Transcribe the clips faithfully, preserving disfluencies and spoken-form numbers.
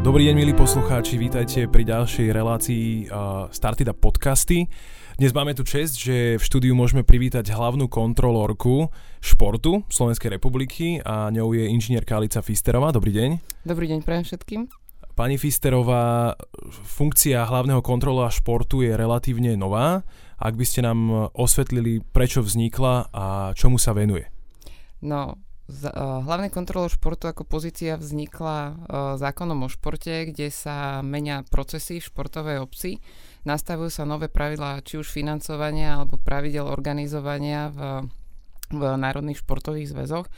Dobrý deň, milí poslucháči, vítajte pri ďalšej relácii uh, Štart do podcasty. Dnes máme tu česť, že v štúdiu môžeme privítať hlavnú kontrolórku športu Slovenskej republiky a ňou je inžinierka Alica Fisterová. Dobrý deň. Dobrý deň prajem všetkým. Pani Fisterová, funkcia hlavného kontrolóra športu je relatívne nová. Ak by ste nám osvetlili, prečo vznikla a čomu sa venuje? No... Hlavný kontrolór športu ako pozícia vznikla zákonom o športe, kde sa menia procesy v športovej obci. Nastavujú sa nové pravidlá, či už financovania alebo pravidel organizovania v, v národných športových zväzoch.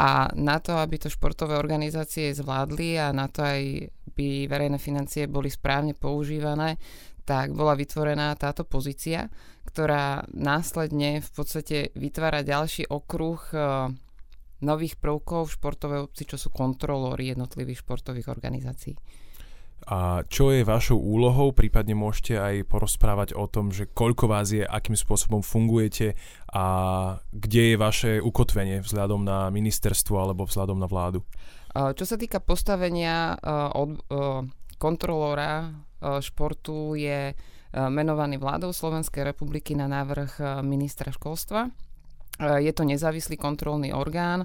A na to, aby to športové organizácie zvládli a na to aj by verejné financie boli správne používané, tak bola vytvorená táto pozícia, ktorá následne v podstate vytvára ďalší okruh nových prvkov v športovej obci, čo sú kontrolóri jednotlivých športových organizácií. A čo je vašou úlohou? Prípadne môžete aj porozprávať o tom, že koľko vás je, akým spôsobom fungujete a kde je vaše ukotvenie vzhľadom na ministerstvo alebo vzhľadom na vládu? Čo sa týka postavenia kontrolóra športu, je menovaný vládou Slovenskej republiky na návrh ministra školstva. Je to nezávislý kontrolný orgán,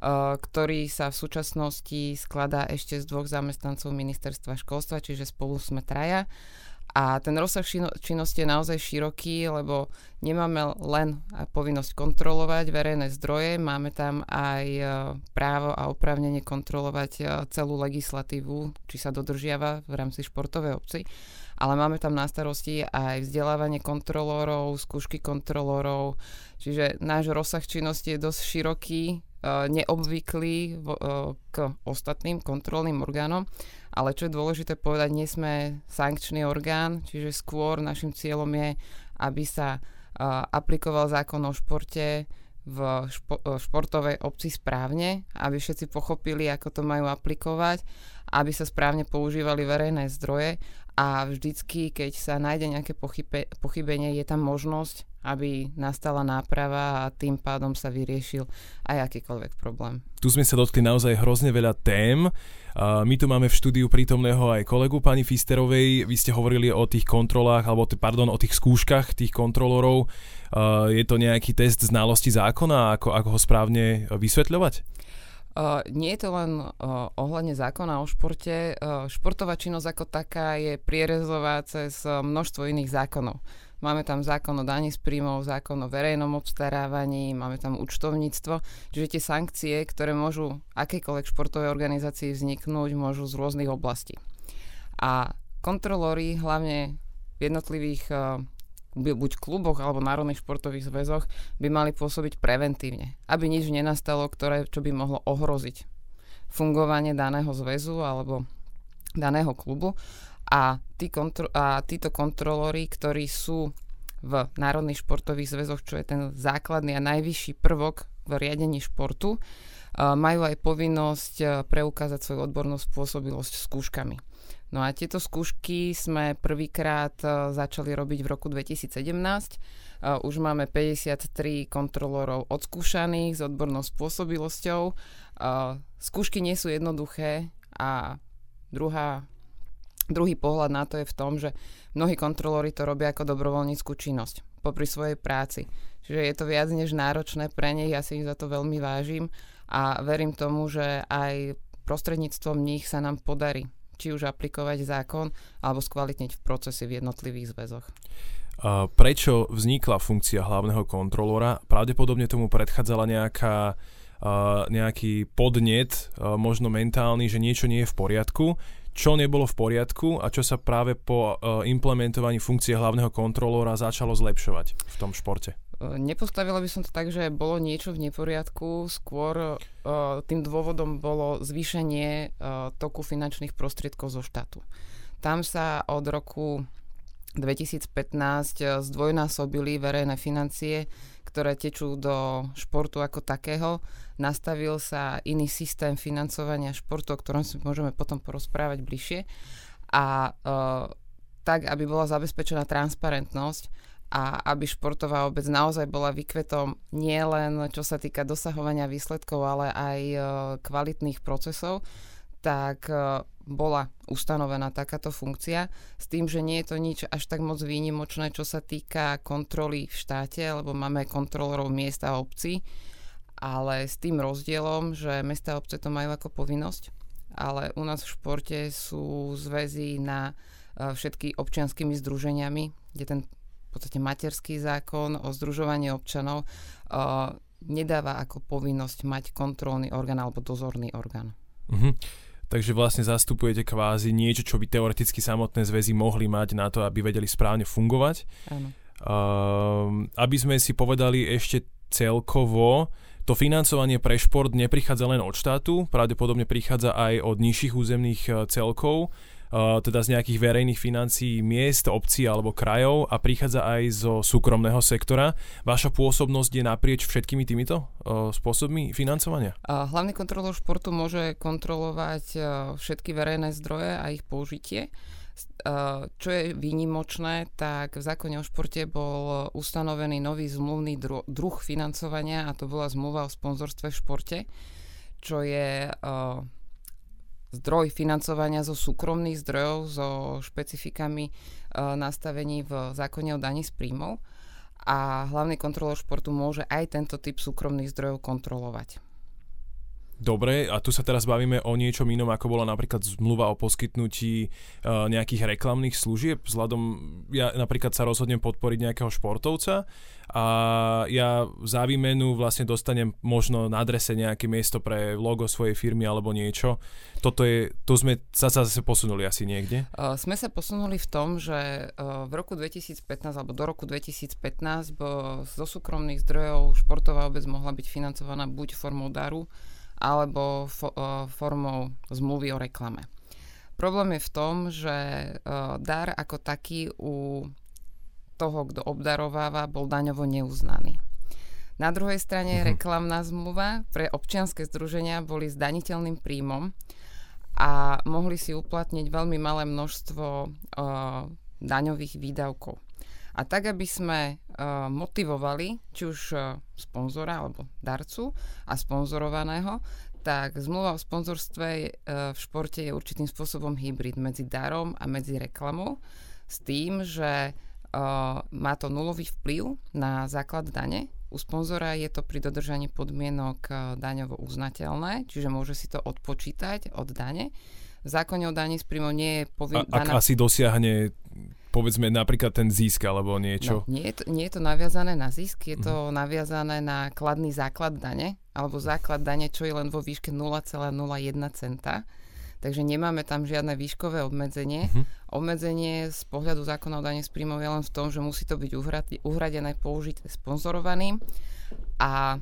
ktorý sa v súčasnosti skladá ešte z dvoch zamestnancov ministerstva školstva, čiže spolu sme traja. A ten rozsah činnosti je naozaj široký, lebo nemáme len povinnosť kontrolovať verejné zdroje, máme tam aj právo a oprávnenie kontrolovať celú legislatívu, či sa dodržiava v rámci športovej obci. Ale máme tam na starosti aj vzdelávanie kontrolórov, skúšky kontrolórov, čiže náš rozsah činnosti je dosť široký, neobvyklý k ostatným kontrolným orgánom, ale čo je dôležité povedať, nie sme sankčný orgán, čiže skôr našim cieľom je, aby sa aplikoval zákon o športe v špo- športovej obci správne, aby všetci pochopili, ako to majú aplikovať, aby sa správne používali verejné zdroje a vždycky, keď sa nájde nejaké pochybe- pochybenie, je tam možnosť, aby nastala náprava a tým pádom sa vyriešil aj akýkoľvek problém. Tu sme sa dotkli naozaj hrozne veľa tém. My tu máme v štúdiu prítomného aj kolegu pani Fisterovej. Vy ste hovorili o tých kontrolách, alebo pardon, o tých skúškach tých kontrolorov. Je to nejaký test znalosti zákona, ako, ako ho správne vysvetľovať? Uh, nie je to len uh, ohľadne zákona o športe. Uh, športová činnosť ako taká je prierezová cez množstvo iných zákonov. Máme tam zákon o daní z príjmov, zákon o verejnom obstarávaní, máme tam účtovníctvo. Čiže tie sankcie, ktoré môžu akejkoľvek športovej organizácii vzniknúť, môžu z rôznych oblastí. A kontrolóri hlavne v jednotlivých uh, buď kluboch alebo národných športových zväzoch by mali pôsobiť preventívne, aby nič nenastalo, ktoré, čo by mohlo ohroziť fungovanie daného zväzu alebo daného klubu. A, tí kontro- a títo kontrolóri, ktorí sú v národných športových zväzoch, čo je ten základný a najvyšší prvok v riadení športu, majú aj povinnosť preukázať svoju odbornú spôsobilosť skúškami. No a tieto skúšky sme prvýkrát začali robiť v roku dvetisícsedemnásť. Už máme päťdesiattri kontrolórov odskúšaných s odbornou spôsobilosťou. Skúšky nie sú jednoduché a druhá, druhý pohľad na to je v tom, že mnohí kontrolóri to robia ako dobrovoľníckú činnosť popri svojej práci. Čiže je to viac než náročné pre nich, ja si ich za to veľmi vážim a verím tomu, že aj prostredníctvom nich sa nám podarí či už aplikovať zákon, alebo skvalitniť v procese v jednotlivých zväzoch. Prečo vznikla funkcia hlavného kontrolóra? Pravdepodobne tomu predchádzala nejaká, nejaký podnet, možno mentálny, že niečo nie je v poriadku. Čo nebolo v poriadku a čo sa práve po implementovaní funkcie hlavného kontrolóra začalo zlepšovať v tom športe? Nepostavila by som to tak, že bolo niečo v neporiadku, skôr tým dôvodom bolo zvýšenie toku finančných prostriedkov zo štátu. Tam sa od roku dvetisícpätnásť zdvojnásobili verejné financie, ktoré tečú do športu ako takého. Nastavil sa iný systém financovania športu, o ktorom si môžeme potom porozprávať bližšie. A e, tak, aby bola zabezpečená transparentnosť a aby športová obec naozaj bola výkvetom nielen čo sa týka dosahovania výsledkov, ale aj kvalitných procesov, tak bola ustanovená takáto funkcia s tým, že nie je to nič až tak moc výnimočné, čo sa týka kontroly v štáte, lebo máme kontrolorov miest a obcí, ale s tým rozdielom, že mestá a obce to majú ako povinnosť, ale u nás v športe sú zväzy na všetky občianskými združeniami, kde ten v podstate materský zákon o združovaní občanov uh, nedáva ako povinnosť mať kontrolný orgán alebo dozorný orgán. Mhm. Takže vlastne zastupujete kvázi niečo, čo by teoreticky samotné zväzy mohli mať na to, aby vedeli správne fungovať. Áno. Uh, aby sme si povedali ešte celkovo, to financovanie pre šport neprichádza len od štátu, pravdepodobne prichádza aj od nižších územných celkov, teda z nejakých verejných financií miest, obcí alebo krajov a prichádza aj zo súkromného sektora. Vaša pôsobnosť je naprieč všetkými týmito spôsobmi financovania? Hlavný kontrolór športu môže kontrolovať všetky verejné zdroje a ich použitie. Čo je výnimočné, tak v zákone o športe bol ustanovený nový zmluvný druh financovania a to bola zmluva o sponzorstve v športe, čo je zdroj financovania zo súkromných zdrojov so špecifikami e, nastavení v zákone o daní z príjmov a hlavný kontrolór športu môže aj tento typ súkromných zdrojov kontrolovať. Dobre, a tu sa teraz bavíme o niečom inom, ako bola napríklad zmluva o poskytnutí e, nejakých reklamných služieb. Vzhľadom, ja napríklad sa rozhodnem podporiť nejakého športovca a ja za výmenu vlastne dostanem možno na adrese nejaké miesto pre logo svojej firmy alebo niečo. Toto je, tu sme sa zase posunuli asi niekde? E, sme sa posunuli v tom, že e, v roku dvetisícpätnásť alebo do roku dvetisícpätnásť bo, zo súkromných zdrojov športová obec mohla byť financovaná buď formou daru, alebo fo, formou zmluvy o reklame. Problém je v tom, že dar ako taký u toho, kto obdarováva, bol daňovo neuznaný. Na druhej strane uh-huh. reklamná zmluva pre občianske združenia boli zdaniteľným príjmom a mohli si uplatniť veľmi malé množstvo uh, daňových výdavkov. A tak, aby sme uh, motivovali či už uh, sponzora alebo darcu a sponzorovaného, tak zmluva o sponzorstve uh, v športe je určitým spôsobom hybrid medzi darom a medzi reklamou s tým, že uh, má to nulový vplyv na základ dane. U sponzora je to pri dodržaní podmienok uh, daňovo uznateľné, čiže môže si to odpočítať od dane. V zákone o daní z príjmov nie je povinná... Ak dana... asi dosiahne, povedzme, napríklad ten zisk alebo niečo? No, nie, je to, nie je to naviazané na zisk, je to mm. naviazané na kladný základ dane, alebo základ dane, čo je len vo výške nula celá nula jedna centa. Takže nemáme tam žiadne výškové obmedzenie. Mm. Obmedzenie z pohľadu zákona o daní z príjmov je len v tom, že musí to byť uhradené, uhradené použité sponzorovaným a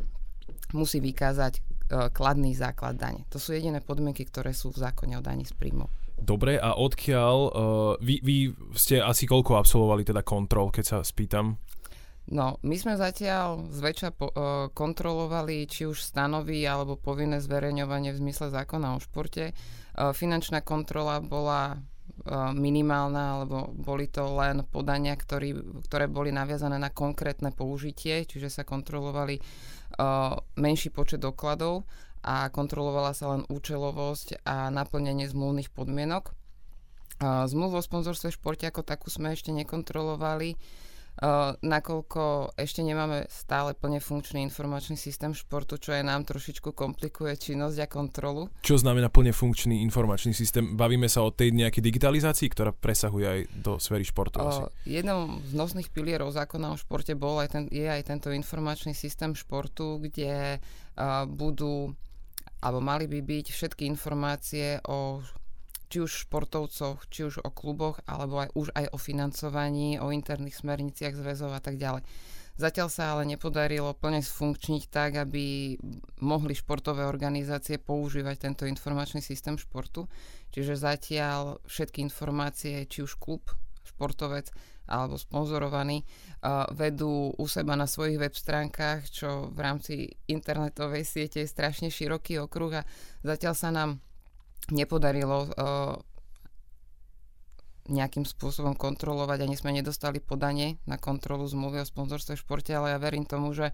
musí vykázať kladný základ dane. To sú jediné podmienky, ktoré sú v zákone o daní z príjmov. Dobre, a odkiaľ... Uh, vy, vy ste asi koľko absolvovali teda kontrol, keď sa spýtam? No, my sme zatiaľ zväčša po, uh, kontrolovali či už stanovy alebo povinné zverejňovanie v zmysle zákona o športe. Uh, finančná kontrola bola uh, minimálna, alebo boli to len podania, ktorý, ktoré boli naviazané na konkrétne použitie, čiže sa kontrolovali menší počet dokladov a kontrolovala sa len účelovosť a naplnenie zmluvných podmienok. Zmluvu o sponzorstve v športe ako takú sme ešte nekontrolovali, nakoľko ešte nemáme stále plne funkčný informačný systém športu, čo aj nám trošičku komplikuje činnosť a kontrolu. Čo znamená plne funkčný informačný systém? Bavíme sa o tej nejakej digitalizácii, ktorá presahuje aj do sféry športu. Jednou z nosných pilierov zákona o športe bol aj ten, je aj tento informačný systém športu, kde uh, budú alebo mali by byť všetky informácie o či už športovcoch, či už o kluboch, alebo aj, už aj o financovaní, o interných smerniciach zväzov a tak ďalej. Zatiaľ sa ale nepodarilo plne sfunkčniť tak, aby mohli športové organizácie používať tento informačný systém športu. Čiže zatiaľ všetky informácie, či už klub, športovec alebo sponzorovaný, uh, vedú u seba na svojich web stránkach, čo v rámci internetovej siete je strašne široký okruh a zatiaľ sa nám nepodarilo uh, nejakým spôsobom kontrolovať, ani sme nedostali podanie na kontrolu zmluvy o sponzorstve v športe, ale ja verím tomu, že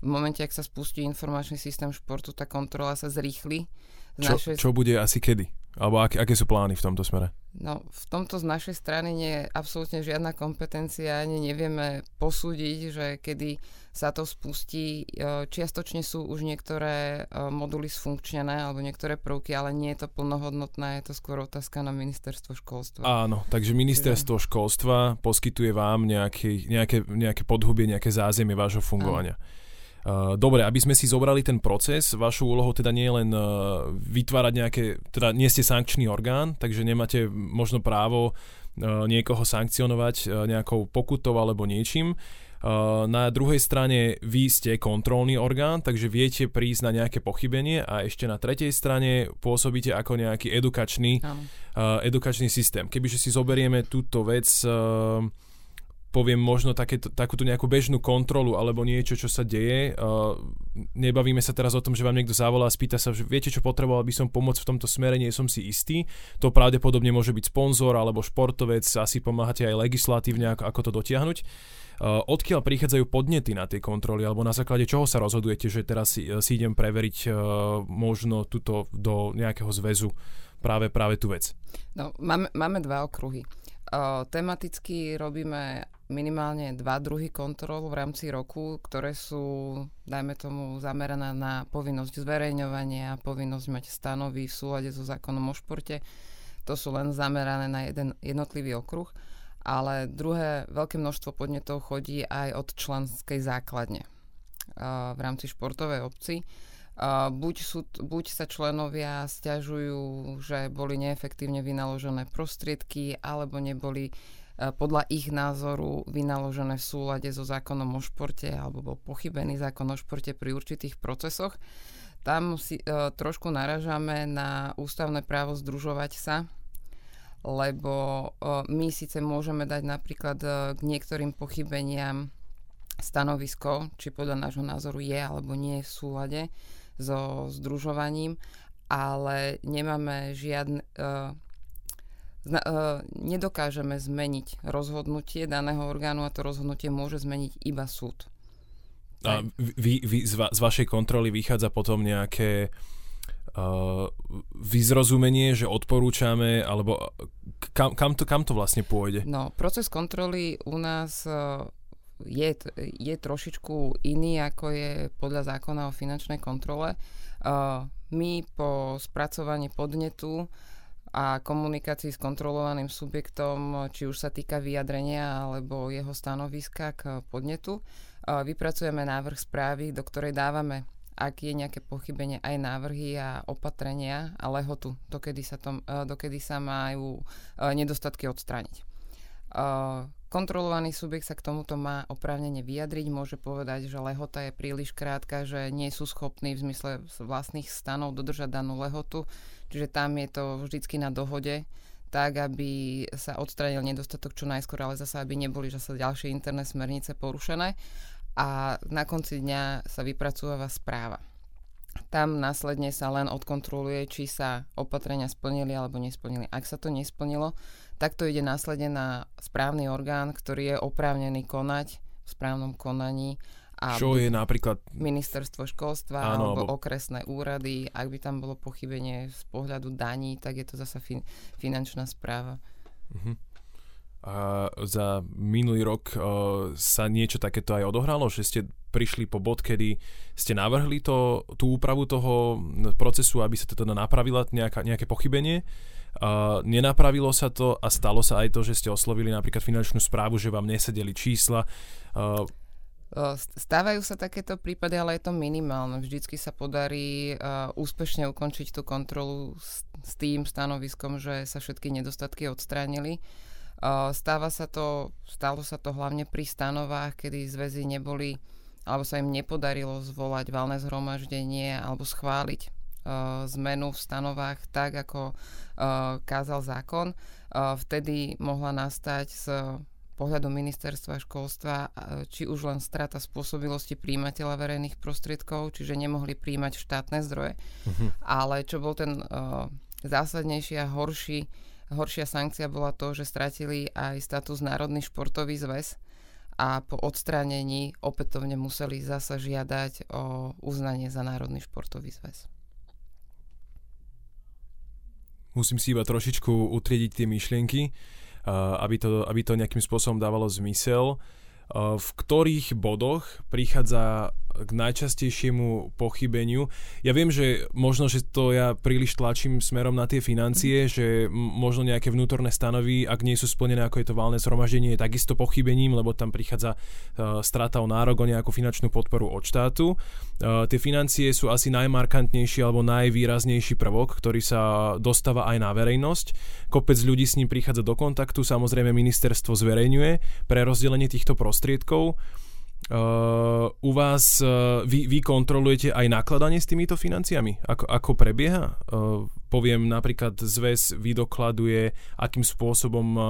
v momente, ak sa spustí informačný systém športu, tá kontrola sa zrýchli. Čo, našej... čo bude asi kedy? Alebo ak, aké sú plány v tomto smere? No, v tomto z našej strany nie je absolútne žiadna kompetencia, ani nevieme posúdiť, že kedy sa to spustí. Čiastočne sú už niektoré moduly sfunkčnené, alebo niektoré prvky, ale nie je to plnohodnotné, je to skôr otázka na ministerstvo školstva. Áno, takže ministerstvo školstva poskytuje vám nejaký, nejaké, nejaké podhubie, nejaké zázemie vášho fungovania. Áno. Dobre, aby sme si zobrali ten proces, vašou úlohou teda nie je len vytvárať nejaké, teda nie ste sankčný orgán, takže nemáte možno právo niekoho sankcionovať nejakou pokutou alebo niečím. Na druhej strane vy ste kontrolný orgán, takže viete prísť na nejaké pochybenie a ešte na tretej strane pôsobíte ako nejaký edukačný, edukačný systém. Kebyže si zoberieme túto vec... poviem možno také, takúto nejakú bežnú kontrolu alebo niečo, čo sa deje. Uh, nebavíme sa teraz o tom, že vám niekto zavolá a spýta sa, že viete, čo potreboval by som pomôcť v tomto smere, nie som si istý. To pravdepodobne môže byť sponzor alebo športovec, asi pomáhate aj legislatívne, ako, ako to dotiahnuť. Uh, odkiaľ prichádzajú podnety na tie kontroly alebo na základe čoho sa rozhodujete, že teraz si, si idem preveriť uh, možno tuto do nejakého zväzu práve, práve tú vec? No, máme, máme dva okruhy. Uh, tematicky robíme minimálne dva druhy kontrol v rámci roku, ktoré sú, dajme tomu, zamerané na povinnosť zverejňovania a povinnosť mať stanovy v súlade so zákonom o športe. To sú len zamerané na jeden jednotlivý okruh, ale druhé veľké množstvo podnetov chodí aj od členskej základne uh, v rámci športovej obci. Uh, buď, sú, buď sa členovia sťažujú, že boli neefektívne vynaložené prostriedky, alebo neboli uh, podľa ich názoru vynaložené v súlade so zákonom o športe, alebo bol pochybený zákon o športe pri určitých procesoch. Tam si uh, trošku naražame na ústavné právo združovať sa, lebo uh, my síce môžeme dať napríklad uh, k niektorým pochybeniam stanovisko, či podľa nášho názoru je alebo nie je v súlade so združovaním, ale nemáme žiadne... Uh, zna, uh, nedokážeme zmeniť rozhodnutie daného orgánu a to rozhodnutie môže zmeniť iba súd. A vy, vy, z, va, z vašej kontroly vychádza potom nejaké uh, vyzrozumenie, že odporúčame, alebo kam, kam, to, kam to vlastne pôjde? No, proces kontroly u nás uh, Je, je trošičku iný, ako je podľa zákona o finančnej kontrole. Uh, my po spracovaní podnetu a komunikácii s kontrolovaným subjektom, či už sa týka vyjadrenia alebo jeho stanoviska k podnetu, uh, vypracujeme návrh správy, do ktorej dávame, ak je nejaké pochybenie, aj návrhy a opatrenia a lehotu, dokedy sa, tom, uh, dokedy sa majú uh, nedostatky odstrániť. Uh, Kontrolovaný subjekt sa k tomuto má oprávnene vyjadriť, môže povedať, že lehota je príliš krátka, že nie sú schopní v zmysle vlastných stanov dodržať danú lehotu, čiže tam je to vždycky na dohode, tak aby sa odstránil nedostatok čo najskôr, ale zase aby neboli zase ďalšie interné smernice porušené a na konci dňa sa vypracúva správa. Tam následne sa len odkontroluje, či sa opatrenia splnili alebo nesplnili. Ak sa to nesplnilo, tak to ide následne na správny orgán, ktorý je oprávnený konať v správnom konaní. A čo je napríklad... Ministerstvo školstva áno, alebo okresné úrady. Ak by tam bolo pochybenie z pohľadu daní, tak je to zasa fin- finančná správa. Mhm. A za minulý rok uh, sa niečo takéto aj odohralo, že ste prišli po bod, kedy ste navrhli to, tú úpravu toho procesu, aby sa to teda napravila nejaká, nejaké pochybenie. Uh, nenapravilo sa to a stalo sa aj to, že ste oslovili napríklad finančnú správu, že vám nesedeli čísla. Uh, Stávajú sa takéto prípady, ale je to minimálne. Vždycky sa podarí uh, úspešne ukončiť tú kontrolu s, s tým stanoviskom, že sa všetky nedostatky odstránili. Stáva sa to, stalo sa to hlavne pri stanovách, kedy zväzy neboli, alebo sa im nepodarilo zvolať valné zhromaždenie alebo schváliť uh, zmenu v stanovách tak, ako uh, kázal zákon. Uh, vtedy mohla nastať z pohľadu ministerstva školstva, či už len strata spôsobilosti príjmateľa verejných prostriedkov, čiže nemohli príjmať štátne zdroje. Mhm. Ale čo bol ten uh, zásadnejší a horší Horšia sankcia bola to, že stratili aj status Národný športový zväz a po odstránení opätovne museli zasa žiadať o uznanie za Národný športový zväz. Musím si iba trošičku utriediť tie myšlienky, aby to, aby to nejakým spôsobom dávalo zmysel. V ktorých bodoch prichádza k najčastejšiemu pochybeniu? Ja viem, že možno, že to ja príliš tlačím smerom na tie financie, že možno nejaké vnútorné stanovy, ak nie sú splnené, ako je to valné zhromaždenie, je takisto pochybením, lebo tam prichádza uh, strata o nárok o nejakú finančnú podporu od štátu. Uh, tie financie sú asi najmarkantnejší alebo najvýraznejší prvok, ktorý sa dostáva aj na verejnosť. Kopec ľudí s ním prichádza do kontaktu, samozrejme ministerstvo zverejňuje pre rozdelenie týchto prostriedkov. Uh, u vás, uh, vy, vy kontrolujete aj nakladanie s týmito financiami? Ako, ako prebieha? Uh, poviem napríklad, zväz vydokladuje, akým spôsobom uh,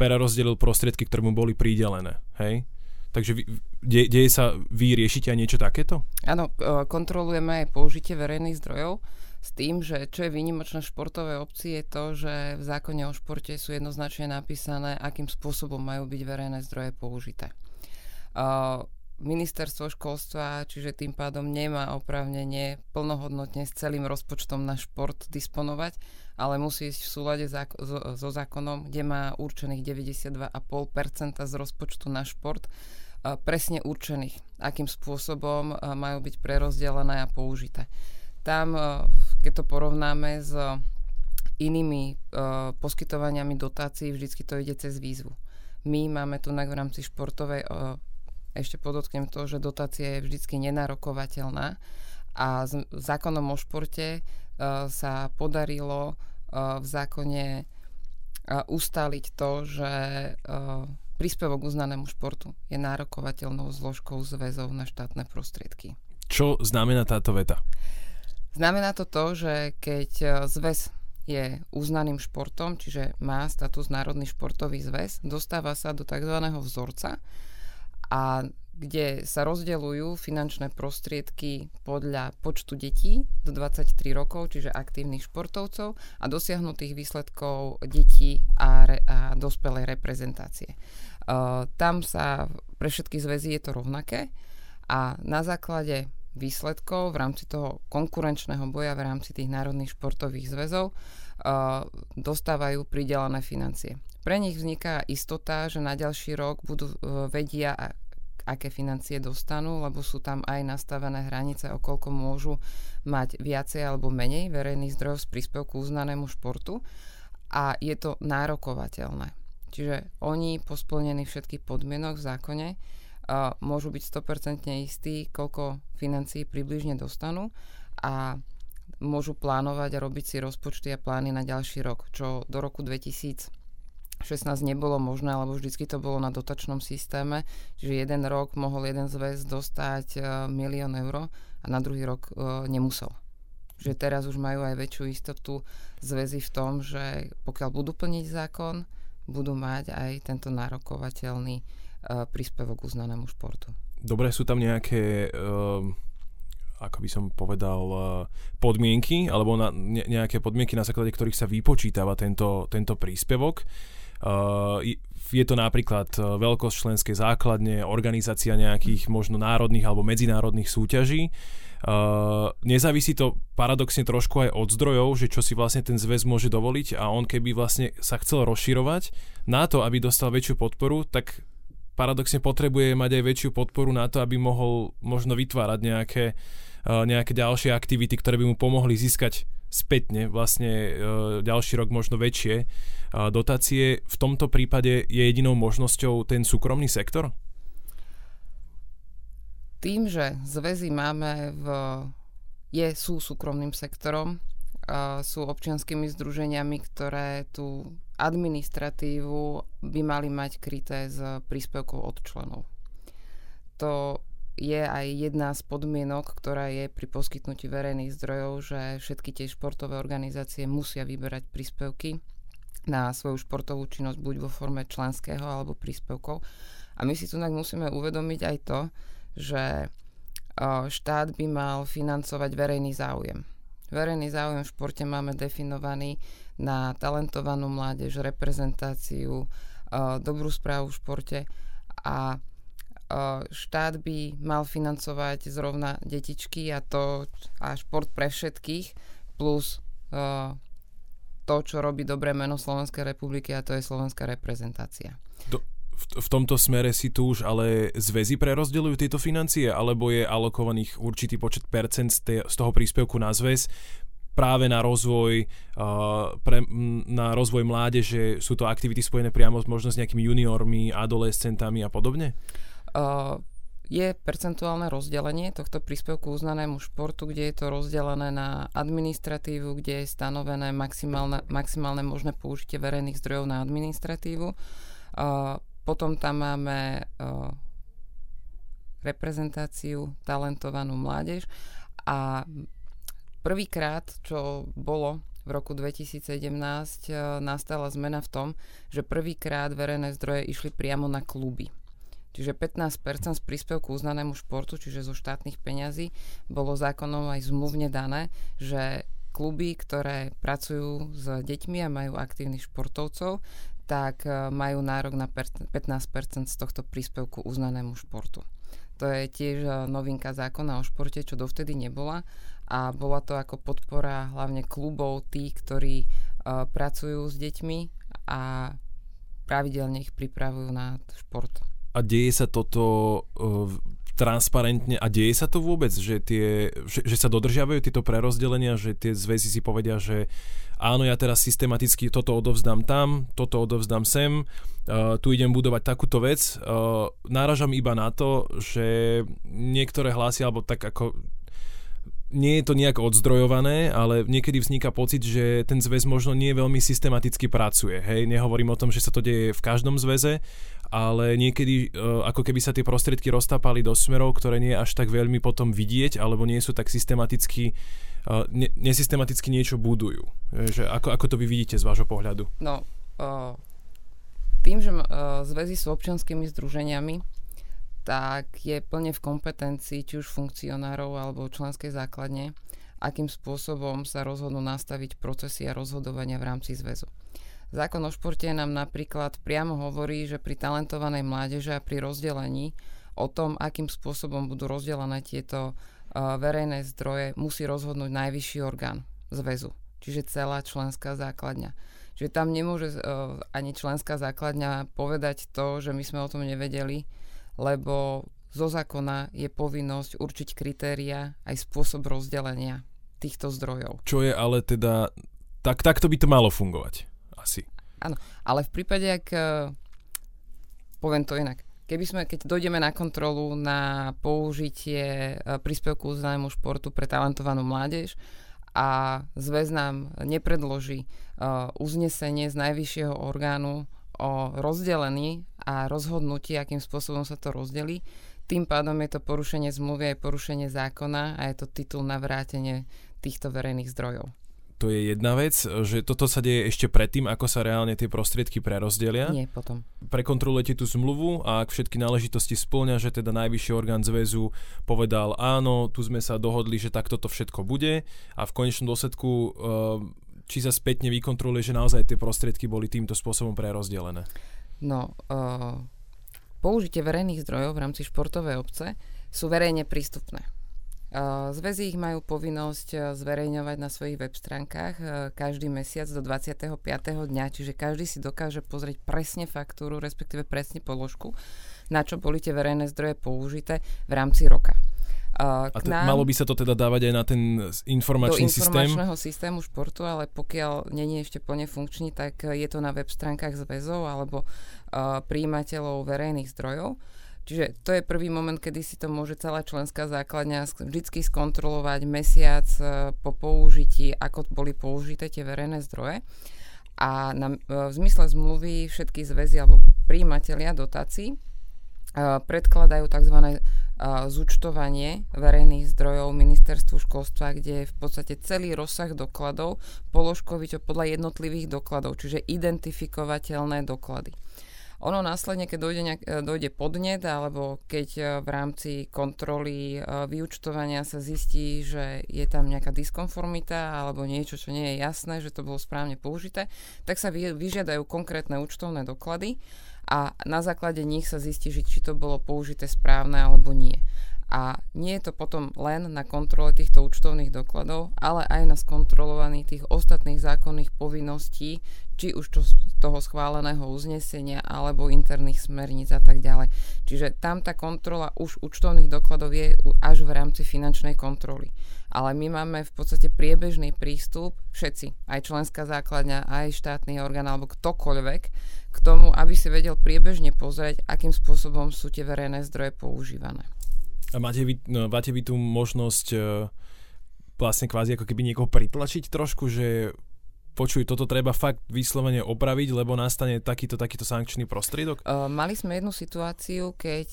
prerozdelil prostriedky, ktoré mu boli pridelené. Hej? Takže vy, de, deje sa, vy riešite aj niečo takéto? Áno, kontrolujeme aj použitie verejných zdrojov s tým, že čo je výnimočné športové obci je to, že v zákone o športe sú jednoznačne napísané, akým spôsobom majú byť verejné zdroje použité. Ministerstvo školstva, čiže tým pádom nemá oprávnenie plnohodnotne s celým rozpočtom na šport disponovať, ale musí ísť v súlade záko- so zákonom, kde má určených deväťdesiatdva celá päť percenta z rozpočtu na šport presne určených, akým spôsobom majú byť prerozdelené a použité. Tam, keď to porovnáme s inými poskytovaniami dotácií, vždycky to ide cez výzvu. My máme tu v rámci športovej ešte podotknem to, že dotácia je vždycky nenarokovateľná a s zákonom o športe sa podarilo v zákone ustaliť to, že príspevok uznanému športu je nárokovateľnou zložkou zväzov na štátne prostriedky. Čo znamená táto veta? Znamená to to, že keď zväz je uznaným športom, čiže má status Národný športový zväz, dostáva sa do tzv. Vzorca, a kde sa rozdeľujú finančné prostriedky podľa počtu detí do dvadsaťtri rokov, čiže aktívnych športovcov a dosiahnutých výsledkov detí a, re, a dospelej reprezentácie. Uh, tam sa pre všetky zväzy je to rovnaké a na základe výsledkov v rámci toho konkurenčného boja v rámci tých národných športových zväzov uh, dostávajú pridelené financie. Pre nich vzniká istota, že na ďalší rok budú vedia, aké financie dostanú, lebo sú tam aj nastavené hranice, o koľko môžu mať viacej alebo menej verejných zdrojov z príspevku uznanému športu a je to nárokovateľné. Čiže oni po splnení všetkých podmienok v zákone uh, môžu byť sto percent istí, koľko financií približne dostanú a môžu plánovať a robiť si rozpočty a plány na ďalší rok, čo do roku dvetisícšestnásť nebolo možné, lebo vždycky to bolo na dotačnom systéme, čiže jeden rok mohol jeden zväz dostať milión eur a na druhý rok nemusel. Čiže teraz už majú aj väčšiu istotu zväzy v tom, že pokiaľ budú plniť zákon, budú mať aj tento nárokovateľný príspevok uznanému športu. Dobre, sú tam nejaké... Um... ako by som povedal, podmienky, alebo na, ne, nejaké podmienky, na základe ktorých sa vypočítava tento, tento príspevok. Uh, je to napríklad veľkosť členskej základne, organizácia nejakých možno národných alebo medzinárodných súťaží. Uh, nezávisí to paradoxne trošku aj od zdrojov, že čo si vlastne ten zväz môže dovoliť a on keby vlastne sa chcel rozširovať na to, aby dostal väčšiu podporu, tak paradoxne potrebuje mať aj väčšiu podporu na to, aby mohol možno vytvárať nejaké, nejaké ďalšie aktivity, ktoré by mu pomohli získať spätne vlastne ďalší rok možno väčšie dotácie. V tomto prípade je jedinou možnosťou ten súkromný sektor? Tým, že zväzy máme v... je sú súkromným sektorom, sú občianskými združeniami, ktoré tu administratívu by mali mať kryté z príspevkov od členov. To je aj jedna z podmienok, ktorá je pri poskytnutí verejných zdrojov, že všetky tie športové organizácie musia vyberať príspevky na svoju športovú činnosť buď vo forme členského alebo príspevkov. A my si tu musíme uvedomiť aj to, že štát by mal financovať verejný záujem. Verejný záujem v športe máme definovaný na talentovanú mládež, reprezentáciu, dobrú správu v športe a štát by mal financovať zrovna detičky a to a šport pre všetkých plus to, čo robí dobré meno Slovenskej republiky a to je slovenská reprezentácia. Do- V, v tomto smere si tu už ale zväzy prerozdeľujú tieto financie, alebo je alokovaných určitý počet percent z, te, z toho príspevku na zväz práve na rozvoj, uh, pre, na rozvoj mládeže? Sú to aktivity spojené priamo možno s nejakými juniormi, adolescentami a podobne? Uh, je percentuálne rozdelenie tohto príspevku uznanému športu, kde je to rozdelené na administratívu, kde je stanovené maximálne, maximálne možné použitie verejných zdrojov na administratívu. Uh, Potom tam máme uh, reprezentáciu, talentovanú mládež a prvýkrát, čo bolo v roku dvetisícsedemnásť, uh, nastala zmena v tom, že prvýkrát verejné zdroje išli priamo na kluby. Čiže pätnásť percent z príspevku uznanému športu, čiže zo štátnych peňazí, bolo zákonom aj zmluvne dané, že kluby, ktoré pracujú s deťmi a majú aktívnych športovcov, tak majú nárok na pätnásť percent z tohto príspevku uznanému športu. To je tiež novinka zákona o športe, čo dovtedy nebola a bola to ako podpora hlavne klubov, tých, ktorí uh, pracujú s deťmi a pravidelne ich pripravujú na šport. A deje sa toto uh, transparentne? A deje sa to vôbec? Že, tie, že, že sa dodržiavajú tieto prerozdelenia? Že tie zväzy si povedia, že áno, ja teraz systematicky toto odovzdám tam, toto odovzdám sem, uh, tu idem budovať takúto vec. Uh, náražam iba na to, že niektoré hlásia, alebo tak ako nie je to nejak odzdrojované, ale niekedy vzniká pocit, že ten zväz možno nie veľmi systematicky pracuje. Hej, nehovorím o tom, že sa to deje v každom zväze, ale niekedy uh, ako keby sa tie prostriedky roztápali do smerov, ktoré nie je až tak veľmi potom vidieť, alebo nie sú tak systematicky Uh, ne, nesystematicky niečo budujú. Že ako, ako to vy vidíte z vášho pohľadu? No, uh, tým, že uh, zväzy sú občianskými združeniami, tak je plne v kompetencii či už funkcionárov alebo členskej základne, akým spôsobom sa rozhodnú nastaviť procesy a rozhodovania v rámci zväzu. Zákon o športe nám napríklad priamo hovorí, že pri talentovanej mládeže a pri rozdelení o tom, akým spôsobom budú rozdelené tieto verejné zdroje, musí rozhodnúť najvyšší orgán zväzu, čiže celá členská základňa. Čiže tam nemôže uh, ani členská základňa povedať to, že my sme o tom nevedeli, lebo zo zákona je povinnosť určiť kritériá aj spôsob rozdelenia týchto zdrojov. Čo je ale teda, tak, takto by to malo fungovať, asi. Áno, ale v prípade, ak uh, poviem to inak, Keby sme, keď dojdeme na kontrolu na použitie príspevku uznanému športu pre talentovanú mládež a zväz nám nepredloží uznesenie z najvyššieho orgánu o rozdelení a rozhodnutí, akým spôsobom sa to rozdelí, tým pádom je to porušenie zmluvy aj porušenie zákona a je to titul na vrátenie týchto verejných zdrojov. To je jedna vec, že toto sa deje ešte predtým, ako sa reálne tie prostriedky prerozdelia. Nie, potom. Prekontrolujete tú zmluvu a ak všetky náležitosti spĺňa, že teda najvyšší orgán zväzu povedal áno, tu sme sa dohodli, že takto to všetko bude a v konečnom dôsledku či sa spätne vykontroluje, že naozaj tie prostriedky boli týmto spôsobom prerozdelené. No, uh, použitie verejných zdrojov v rámci športovej obce sú verejne prístupné. Zväzy ich majú povinnosť zverejňovať na svojich web stránkach každý mesiac do dvadsiateho piateho dňa, čiže každý si dokáže pozrieť presne faktúru, respektíve presne položku, na čo boli tie verejné zdroje použité v rámci roka. K A t- nám, malo by sa to teda dávať aj na ten informačný systém? Do informačného systém? systému športu, ale pokiaľ nie je ešte plne funkčný, tak je to na web stránkach zväzov alebo uh, prijímateľov verejných zdrojov. Čiže to je prvý moment, kedy si to môže celá členská základňa vždy skontrolovať mesiac po použití, ako boli použité tie verejné zdroje. A na, v zmysle zmluvy všetky zväzy alebo prijímatelia dotácií predkladajú tzv. Zúčtovanie verejných zdrojov ministerstvu školstva, kde je v podstate celý rozsah dokladov položkoviť podľa jednotlivých dokladov, čiže identifikovateľné doklady. Ono následne, keď dojde, nejak, dojde podnet, alebo keď v rámci kontroly vyúčtovania sa zistí, že je tam nejaká diskonformita alebo niečo, čo nie je jasné, že to bolo správne použité, tak sa vyžiadajú konkrétne účtovné doklady a na základe nich sa zistí, že či to bolo použité správne alebo nie. A nie je to potom len na kontrole týchto účtovných dokladov, ale aj na skontrolovaní tých ostatných zákonných povinností, či už to, toho schváleného uznesenia alebo interných smerníc a tak ďalej. Čiže tam tá kontrola už účtovných dokladov je až v rámci finančnej kontroly. Ale my máme v podstate priebežný prístup, všetci, aj členská základňa, aj štátny orgán alebo ktokoľvek, k tomu, aby si vedel priebežne pozrieť, akým spôsobom sú tie verejné zdroje používané. A máte vy, no, máte vy tú možnosť e, vlastne kvázi ako keby niekoho pritlačiť trošku, že počuj, toto treba fakt vyslovene opraviť, lebo nastane takýto, takýto sankčný prostriedok? E, mali sme jednu situáciu, keď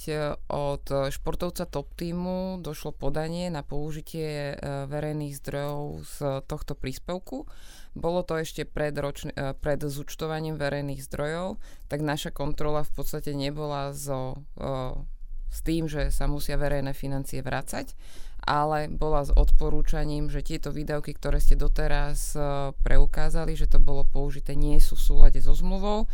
od športovca top tímu došlo podanie na použitie verejných zdrojov z tohto príspevku. Bolo to ešte pred, ročný, pred zúčtovaním verejných zdrojov, tak naša kontrola v podstate nebola zo... E, s tým, že sa musia verejné financie vracať, ale bola s odporúčaním, že tieto výdavky, ktoré ste doteraz preukázali, že to bolo použité, nie sú v súlade so zmluvou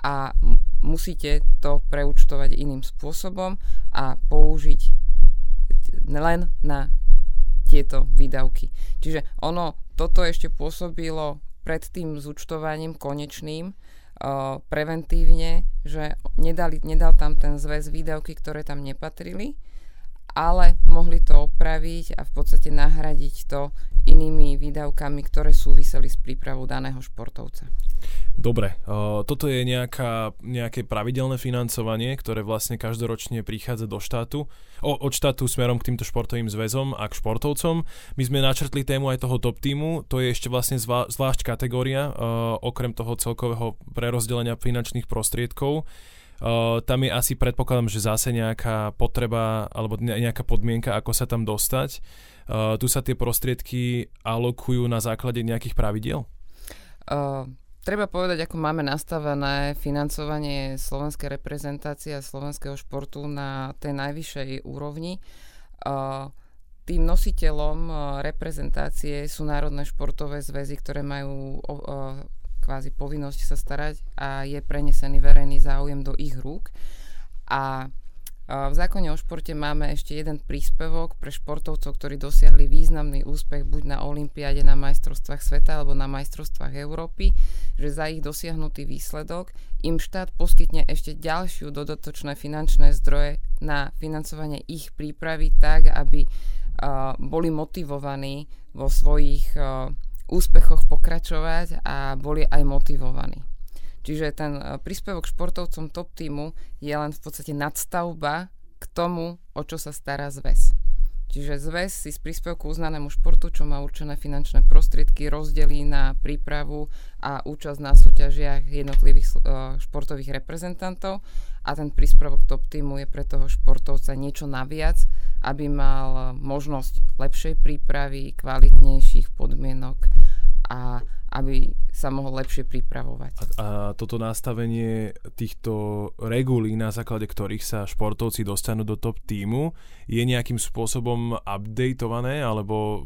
a musíte to preúčtovať iným spôsobom a použiť len na tieto výdavky. Čiže ono, toto ešte pôsobilo pred tým zúčtovaním konečným, preventívne, že nedali, nedal tam ten zväz výdavky, ktoré tam nepatrili, ale mohli to opraviť a v podstate nahradiť to inými výdavkami, ktoré súviseli s prípravou daného športovca. Dobre, uh, toto je nejaká, nejaké pravidelné financovanie, ktoré vlastne každoročne prichádza do štátu, o, od štátu smerom k týmto športovým zväzom a k športovcom. My sme načrtli tému aj toho top tímu, to je ešte vlastne zvá, zvlášť kategória, uh, okrem toho celkového prerozdelenia finančných prostriedkov. Uh, tam je asi, predpokladám, že zase nejaká potreba alebo nejaká podmienka, ako sa tam dostať. Uh, tu sa tie prostriedky alokujú na základe nejakých pravidiel? Uh... Treba povedať, ako máme nastavené financovanie slovenskej reprezentácie a slovenského športu na tej najvyššej úrovni. Tým nositeľom reprezentácie sú národné športové zväzy, ktoré majú kvázi povinnosť sa starať a je prenesený verejný záujem do ich rúk. A v zákone o športe máme ešte jeden príspevok pre športovcov, ktorí dosiahli významný úspech buď na olympiáde, na majstrovstvách sveta alebo na majstrovstvách Európy, že za ich dosiahnutý výsledok im štát poskytne ešte ďalšiu dodatočné finančné zdroje na financovanie ich prípravy tak, aby uh, boli motivovaní vo svojich uh, úspechoch pokračovať a boli aj motivovaní. Čiže ten príspevok športovcom top tímu je len v podstate nadstavba k tomu, o čo sa stará zväz. Čiže zväz si z príspevku uznanému športu, čo má určené finančné prostriedky, rozdelí na prípravu a účasť na súťažiach jednotlivých športových reprezentantov a ten príspevok top tímu je pre toho športovca niečo naviac, aby mal možnosť lepšej prípravy, kvalitnejších podmienok a aby sa mohol lepšie pripravovať. A, a toto nastavenie týchto regulí, na základe ktorých sa športovci dostanú do top tímu, je nejakým spôsobom updateované, alebo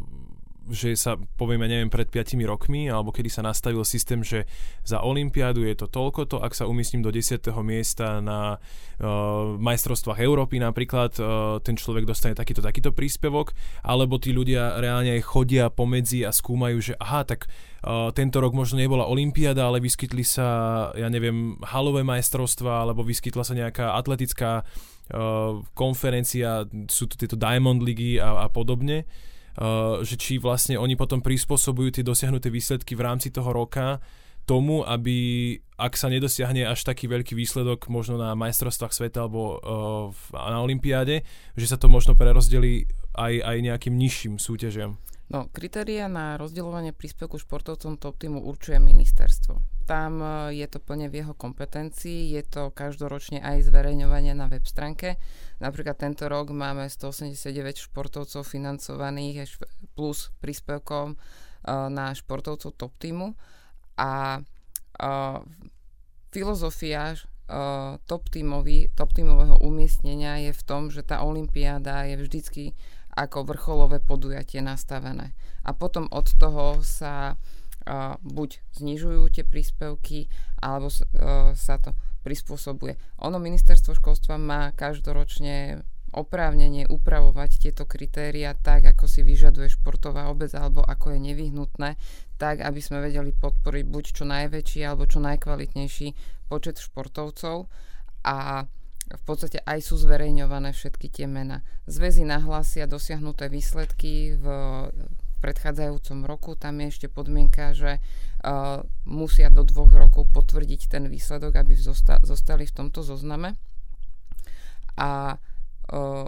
že sa, povieme, neviem, pred piatimi rokmi, alebo kedy sa nastavil systém, že za olympiádu je to toľkoto, ak sa umiestním do desiateho miesta na uh, majstrovstvách Európy napríklad, uh, ten človek dostane takýto, takýto príspevok, alebo tí ľudia reálne aj chodia pomedzi a skúmajú, že aha, tak uh, tento rok možno nebola olympiáda, ale vyskytli sa, ja neviem, halové majstrovstvá, alebo vyskytla sa nejaká atletická uh, konferencia, sú tu tieto Diamond ligy a, a podobne. Uh, že či vlastne oni potom prispôsobujú tie dosiahnuté výsledky v rámci toho roka tomu, aby ak sa nedosiahne až taký veľký výsledok možno na majstrovstvách sveta alebo uh, na olympiáde, že sa to možno prerozdelí aj, aj nejakým nižším súťažiam. No, kritéria na rozdeľovanie príspevku športovcom top tímu určuje ministerstvo. Tam je to plne v jeho kompetencii, je to každoročne aj zverejňovanie na web stránke. Napríklad tento rok máme stoosemdesiatdeväť športovcov financovaných plus príspevkom na športovcov top tímu a filozofia uh, top tímový, top tímového umiestnenia je v tom, že tá olympiáda je vždycky ako vrcholové podujatie nastavené. A potom od toho sa uh, buď znižujú tie príspevky, alebo uh, sa to prispôsobuje. Ono, ministerstvo školstva má každoročne oprávnenie upravovať tieto kritéria tak, ako si vyžaduje športová obec alebo ako je nevyhnutné, tak, aby sme vedeli podporiť buď čo najväčší alebo čo najkvalitnejší počet športovcov a v podstate aj sú zverejňované všetky tie mená. Zväzy nahlásia dosiahnuté výsledky v predchádzajúcom roku. Tam je ešte podmienka, že uh, musia do dvoch rokov potvrdiť ten výsledok, aby zosta- zostali v tomto zozname. A Uh,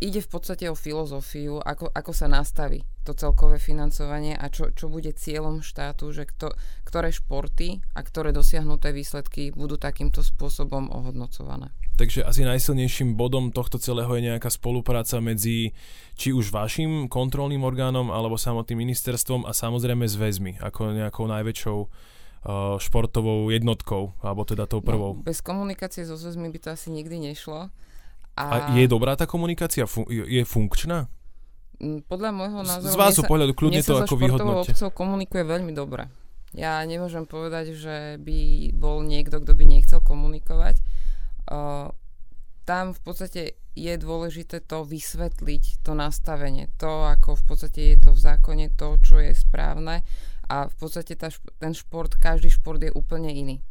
ide v podstate o filozofiu, ako, ako sa nastaví to celkové financovanie a čo, čo bude cieľom štátu, že kto, ktoré športy a ktoré dosiahnuté výsledky budú takýmto spôsobom ohodnocované. Takže asi najsilnejším bodom tohto celého je nejaká spolupráca medzi či už vašim kontrolným orgánom alebo samotným ministerstvom a samozrejme zväzmi ako nejakou najväčšou športovou jednotkou, alebo teda tou prvou. No, bez komunikácie so zväzmi by to asi nikdy nešlo. A, a je dobrá tá komunikácia? Fun- je funkčná? Podľa môjho názoru... Z vásu pohľadu, kľudne to ako vyhodnote. Mne sa so športovou obcov komunikuje veľmi dobre. Ja nemôžem povedať, že by bol niekto, kto by nechcel komunikovať. Uh, tam v podstate je dôležité to vysvetliť, to nastavenie, to, ako v podstate je to v zákone, to, čo je správne. A v podstate tá, ten šport, každý šport je úplne iný.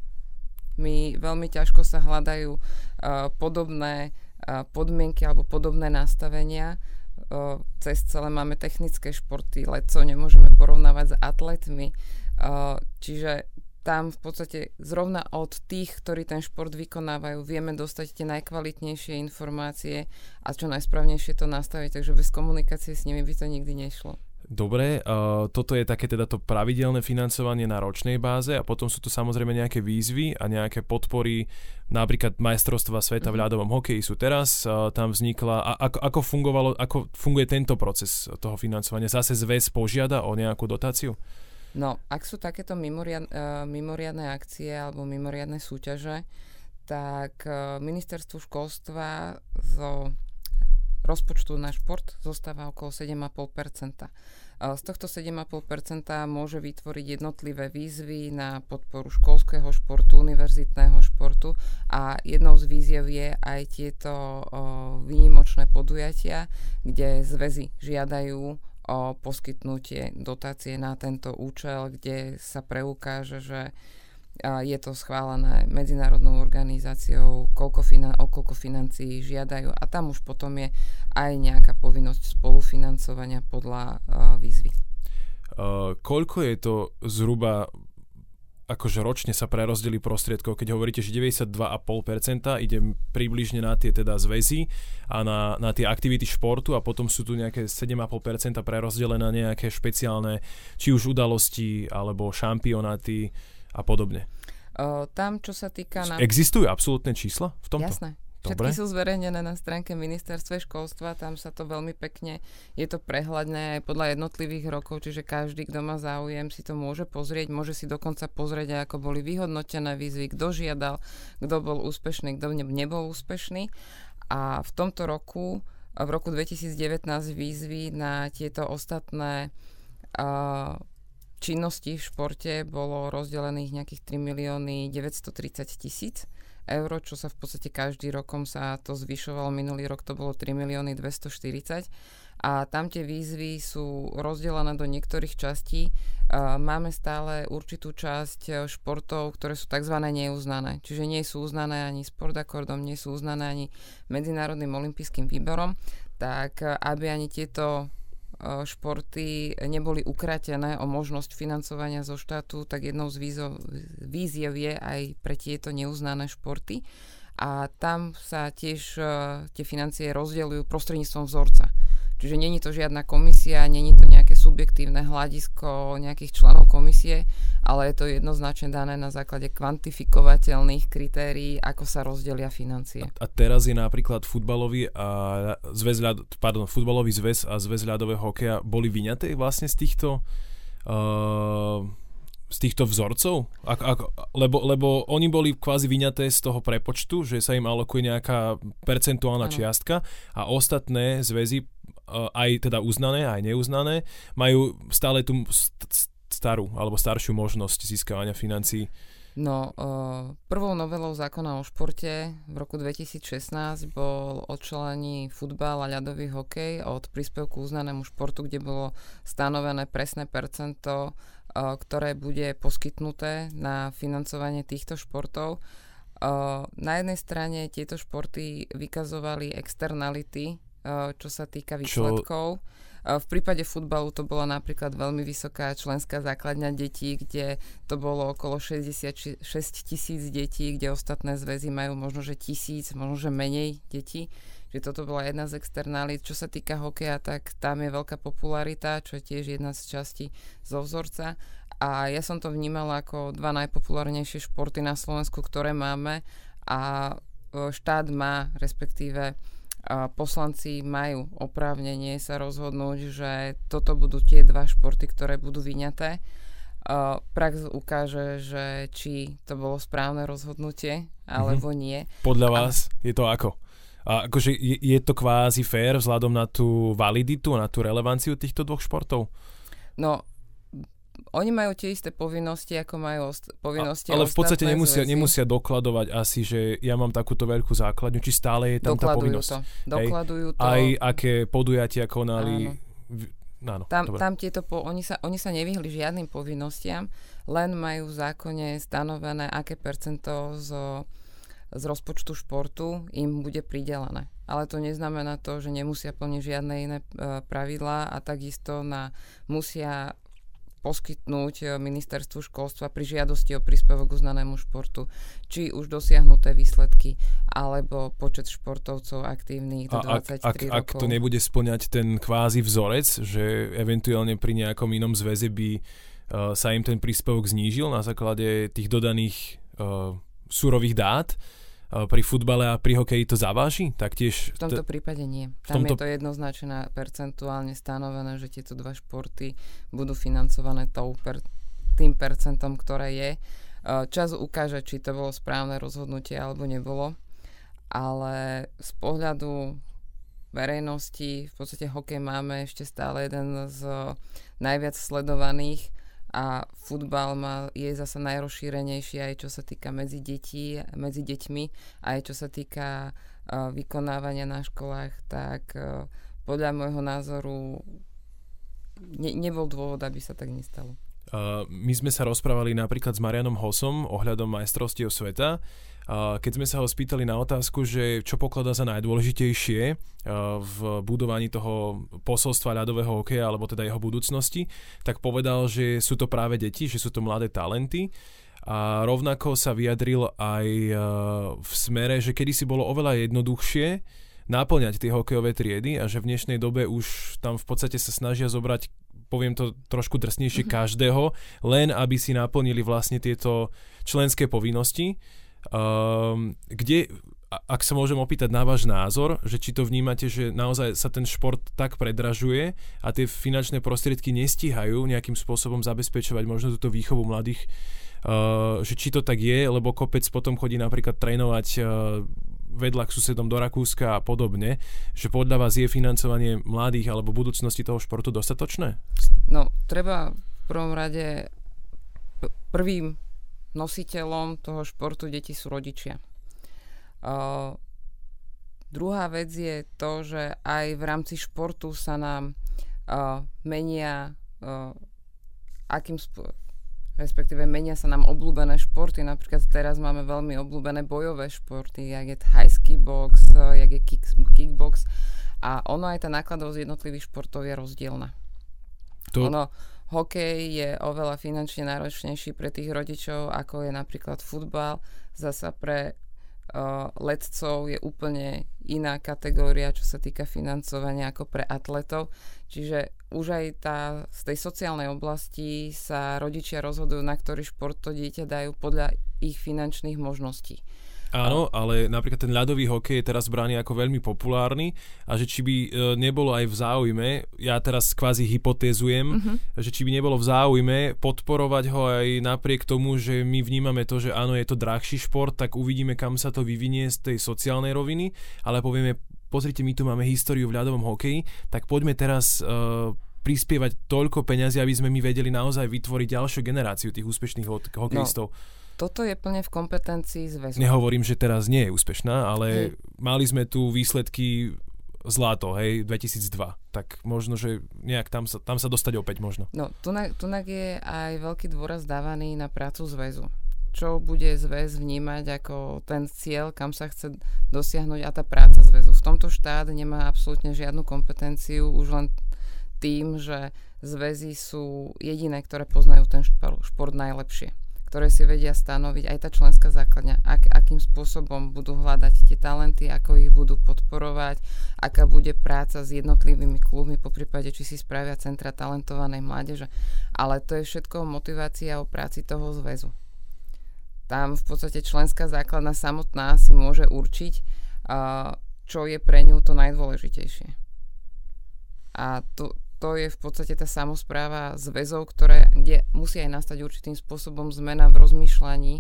My veľmi ťažko sa hľadajú uh, podobné uh, podmienky alebo podobné nastavenia. Uh, cez celé máme technické športy, letcov nemôžeme porovnávať s atletmi. Uh, čiže tam v podstate zrovna od tých, ktorí ten šport vykonávajú, vieme dostať tie najkvalitnejšie informácie a čo najsprávnejšie to nastaviť. Takže bez komunikácie s nimi by to nikdy nešlo. Dobre, uh, toto je také teda to pravidelné financovanie na ročnej báze a potom sú tu samozrejme nejaké výzvy a nejaké podpory, napríklad majstrovstvá sveta v ľadovom hokeji sú teraz, uh, tam vznikla, a ako, ako fungovalo, ako funguje tento proces toho financovania? Zase zväz požiada o nejakú dotáciu? No, ak sú takéto mimoriad, uh, mimoriadne akcie alebo mimoriadne súťaže, tak uh, ministerstvo školstva zo... rozpočtu na šport zostáva okolo sedem celá päť percenta. Z tohto sedem celá päť percenta môže vytvoriť jednotlivé výzvy na podporu školského športu, univerzitného športu a jednou z výziev je aj tieto o, výnimočné podujatia, kde zväzy žiadajú o poskytnutie dotácie na tento účel, kde sa preukáže, že je to schválené medzinárodnou organizáciou, koľko finan- o koľko financií žiadajú a tam už potom je aj nejaká povinnosť spolufinancovania podľa uh, výzvy. Uh, koľko je to zhruba, akože ročne sa prerozdelí prostriedkov, keď hovoríte, že deväťdesiatdva celá päť percenta ide približne na tie teda zväzy a na, na tie aktivity športu a potom sú tu nejaké sedem celá päť percenta prerozdelené na nejaké špeciálne, či už udalosti alebo šampionáty a podobne. O, tam, čo sa týka... Na... Existujú absolútne čísla v tomto? Jasné. Dobre. Všetky sú zverejnené na stránke ministerstva školstva, tam sa to veľmi pekne, je to prehľadné aj podľa jednotlivých rokov, čiže každý, kto má záujem, si to môže pozrieť, môže si dokonca pozrieť, ako boli vyhodnotené výzvy, kto žiadal, kto bol úspešný, kto nebol úspešný. A v tomto roku, v roku dvetisícdevätnásť výzvy na tieto ostatné uh, činnosti v športe bolo rozdelených nejakých tri milióny deväťstotridsaťtisíc eur, čo sa v podstate každý rokom sa to zvyšovalo. Minulý rok to bolo tri milióny dvestoštyridsať a tam tie výzvy sú rozdelené do niektorých častí. Máme stále určitú časť športov, ktoré sú tzv. Neuznané. Čiže nie sú uznané ani sportakordom, nie sú uznané ani Medzinárodným olympijským výborom. Tak aby ani tieto športy neboli ukratené o možnosť financovania zo štátu, tak jednou z výziev je aj pre tieto neuznané športy. A tam sa tiež tie financie rozdeľujú prostredníctvom vzorca. Čiže není to žiadna komisia, není to nejaké subjektívne hľadisko nejakých členov komisie, ale je to jednoznačne dané na základe kvantifikovateľných kritérií, ako sa rozdelia financie. A, a teraz je napríklad futbalový a zväz ľad, pardon, futbalový zväz a zväz ľadového hokeja boli vyňaté vlastne z týchto uh, z týchto vzorcov? Ak, ak, lebo, lebo oni boli kvázi vyňaté z toho prepočtu, že sa im alokuje nejaká percentuálna ano. čiastka a ostatné zväzy, aj teda uznané, aj neuznané, majú stále tú st- starú alebo staršiu možnosť získavania financií. No, prvou novelou zákona o športe v roku dvetisícšestnásť bol odčlenený futbal a ľadový hokej od príspevku uznanému športu, kde bolo stanovené presné percento, ktoré bude poskytnuté na financovanie týchto športov. Na jednej strane tieto športy vykazovali externality, čo sa týka výsledkov. Čo? V prípade futbalu to bola napríklad veľmi vysoká členská základňa detí, kde to bolo okolo šesťdesiatšesť tisíc detí, kde ostatné zväzy majú možno, že tisíc, možno, že menej detí. Čiže toto bola jedna z externálít. Čo sa týka hokeja, tak tam je veľká popularita, čo je tiež jedna z častí zo vzorca. A ja som to vnímala ako dva najpopulárnejšie športy na Slovensku, ktoré máme. A štát má, respektíve a poslanci majú oprávnenie sa rozhodnúť, že toto budú tie dva športy, ktoré budú vyňaté. Prax ukáže, že či to bolo správne rozhodnutie, alebo mm-hmm. nie. Podľa vás a... je to ako? A akože je, je to kvázi fér vzhľadom na tú validitu, na tú relevanciu týchto dvoch športov? No, oni majú tie isté povinnosti, ako majú ost- povinnosti. A, ale v podstate nemusia, nemusia dokladovať asi, že ja mám takúto veľkú základňu, či stále je tam dokladujú tá povinnosť. To. Dokladujú to. Aj aké podujatia konali. Áno. Áno, tam, tam tieto po, oni, sa, oni sa nevyhli žiadnym povinnostiam, len majú v zákone stanovené, aké percento z, z rozpočtu športu im bude pridelené. Ale to neznamená to, že nemusia plniť žiadne iné uh, pravidlá a takisto na, musia poskytnúť ministerstvu školstva pri žiadosti o príspevok uznanému športu, či už dosiahnuté výsledky, alebo počet športovcov aktívnych do dvadsaťtri ak, rokov. Ak to nebude spĺňať ten kvázi vzorec, že eventuálne pri nejakom inom zväze by uh, sa im ten príspevok znížil na základe tých dodaných uh, surových dát, pri futbale a pri hokeji to zaváži? Taktiež... V tomto prípade nie. Tam tomto... je to jednoznačne percentuálne stanovené, že tieto dva športy budú financované tou per... tým percentom, ktoré je. Čas ukáže, či to bolo správne rozhodnutie alebo nebolo. Ale z pohľadu verejnosti v podstate hokej máme ešte stále jeden z najviac sledovaných a futbal má, je zasa najrozšírenejší aj čo sa týka medzi, detí, medzi deťmi, aj čo sa týka uh, vykonávania na školách, tak uh, podľa môjho názoru ne, nebol dôvod, aby sa tak nestalo. Uh, my sme sa rozprávali napríklad s Marianom Hossom ohľadom majstrovstiev sveta, uh, keď sme sa ho spýtali na otázku, že čo pokladá za najdôležitejšie uh, v budovaní toho posolstva ľadového hokeja alebo teda jeho budúcnosti, tak povedal, že sú to práve deti, že sú to mladé talenty. A rovnako sa vyjadril aj uh, v smere, že kedysi bolo oveľa jednoduchšie náplňať tie hokejové triedy a že v dnešnej dobe už tam v podstate sa snažia zobrať, poviem to trošku drsnejšie, mm-hmm. každého, len aby si naplnili vlastne tieto členské povinnosti. Um, kde, ak sa môžem opýtať na váš názor, že či to vnímate, že naozaj sa ten šport tak predražuje a tie finančné prostriedky nestíhajú nejakým spôsobom zabezpečovať možno túto výchovu mladých, uh, že či to tak je, lebo kopec potom chodí napríklad trénovať uh, vedľa k susedom do Rakúska a podobne, že podľa vás je financovanie mladých alebo budúcnosti toho športu dostatočné? No, treba v prvom rade prvým nositeľom toho športu detí sú rodičia. Uh, druhá vec je to, že aj v rámci športu sa nám uh, menia uh, akým spôsobom respektíve menia sa nám obľúbené športy. Napríklad teraz máme veľmi obľúbené bojové športy, jak je thajský box, jak je kick, kickbox. A ono aj tá nákladovosť jednotlivých športov je rozdielna. To... Ono, hokej je oveľa finančne náročnejší pre tých rodičov, ako je napríklad futbal. Zasa pre uh, letcov je úplne iná kategória, čo sa týka financovania, ako pre atletov. Čiže už aj tá, z tej sociálnej oblasti sa rodičia rozhodujú, na ktorý šport to dieťa dajú podľa ich finančných možností. Áno, ale napríklad ten ľadový hokej je teraz braný ako veľmi populárny a že či by nebolo aj v záujme, ja teraz kvázi hypotézujem, uh-huh. že či by nebolo v záujme podporovať ho aj napriek tomu, že my vnímame to, že áno, je to drahší šport, tak uvidíme, kam sa to vyvinie z tej sociálnej roviny, ale povieme, pozrite, my tu máme históriu v ľadovom hokeji, tak poďme teraz... Uh, prispievať toľko peňazí, aby sme my vedeli naozaj vytvoriť ďalšiu generáciu tých úspešných ho- hokejistov. No, toto je plne v kompetencii zväzu. Nehovorím, že teraz nie je úspešná, ale hmm. mali sme tu výsledky zlato, hej, dvetisícdva. Tak možno, že nejak tam sa, tam sa dostať opäť možno. No, tunak, tunak je aj veľký dôraz dávaný na prácu zväzu. Čo bude zväz vnímať ako ten cieľ, kam sa chce dosiahnuť a tá práca zväzu. V tomto štát nemá absolútne žiadnu kompetenciu, už len tým, že zväzy sú jediné, ktoré poznajú ten šport najlepšie, ktoré si vedia stanoviť aj tá členská základňa, ak, akým spôsobom budú hľadať tie talenty, ako ich budú podporovať, aká bude práca s jednotlivými klubmi, poprípade, či si spravia centra talentovanej mládeže. Ale to je všetko motivácia o práci toho zväzu. Tam v podstate členská základňa samotná si môže určiť, čo je pre ňu to najdôležitejšie. A to To je v podstate tá samospráva zväzov, ktoré, kde musí aj nastať určitým spôsobom zmena v rozmýšľaní,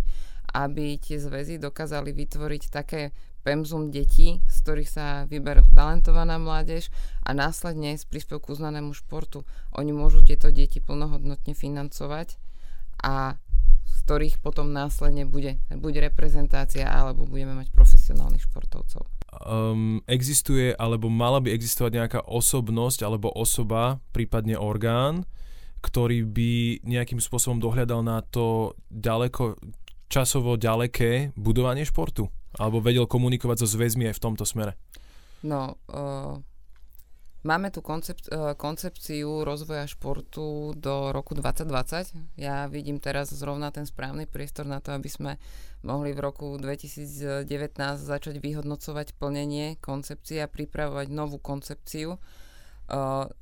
aby tie zväzy dokázali vytvoriť také pemzum detí, z ktorých sa vyberú talentovaná mládež a následne z príspevku k uznanému športu oni môžu tieto deti plnohodnotne financovať a z ktorých potom následne bude buď reprezentácia alebo budeme mať profesionálnych športovcov. Um, existuje, alebo mala by existovať nejaká osobnosť, alebo osoba, prípadne orgán, ktorý by nejakým spôsobom dohľadal na to ďaleko, časovo ďaleké budovanie športu? Alebo vedel komunikovať so zväzmi aj v tomto smere? No, uh, máme tu koncep- uh, koncepciu rozvoja športu do roku dvadsať dvadsať. Ja vidím teraz zrovna ten správny priestor na to, aby sme mohli v roku dvetisícdevätnásť začať vyhodnocovať plnenie koncepcie a pripravovať novú koncepciu uh,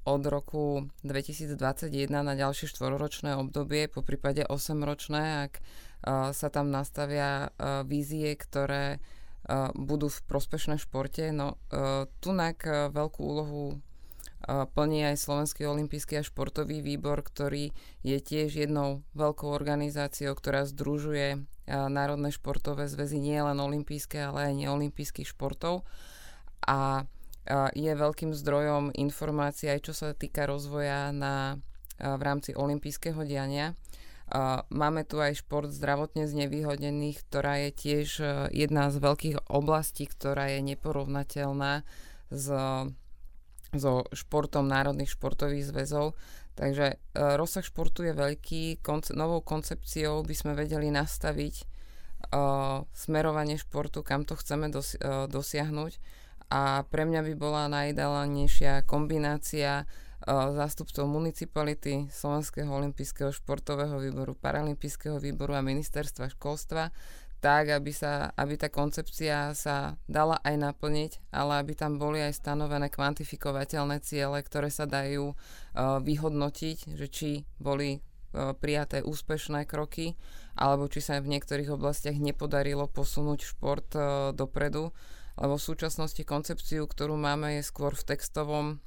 od roku dvetisícdvadsaťjeden na ďalšie štvorročné obdobie, poprípade osemročné, ak uh, sa tam nastavia uh, vízie, ktoré uh, budú v prospešné športe. No, uh, tunak uh, veľkú úlohu plní aj Slovenský olympijský a športový výbor, ktorý je tiež jednou veľkou organizáciou, ktorá združuje národné športové zväzy nie len olympijské, ale aj neolympijských športov a je veľkým zdrojom informácií aj čo sa týka rozvoja na, v rámci olympijského diania. Máme tu aj šport zdravotne znevýhodnených, ktorá je tiež jedna z veľkých oblastí, ktorá je neporovnateľná s so športom národných športových zväzov. Takže e, rozsah športu je veľký. Konce- novou koncepciou by sme vedeli nastaviť e, smerovanie športu, kam to chceme dosi- e, dosiahnuť. A pre mňa by bola najideálnejšia kombinácia e, zástupcov municipality, Slovenského olympijského športového výboru, Paralympijského výboru a ministerstva školstva, tak, aby, sa, aby tá koncepcia sa dala aj naplniť, ale aby tam boli aj stanovené kvantifikovateľné ciele, ktoré sa dajú uh, vyhodnotiť, že či boli uh, prijaté úspešné kroky, alebo či sa v niektorých oblastiach nepodarilo posunúť šport uh, dopredu, lebo v súčasnosti koncepciu, ktorú máme, je skôr v textovom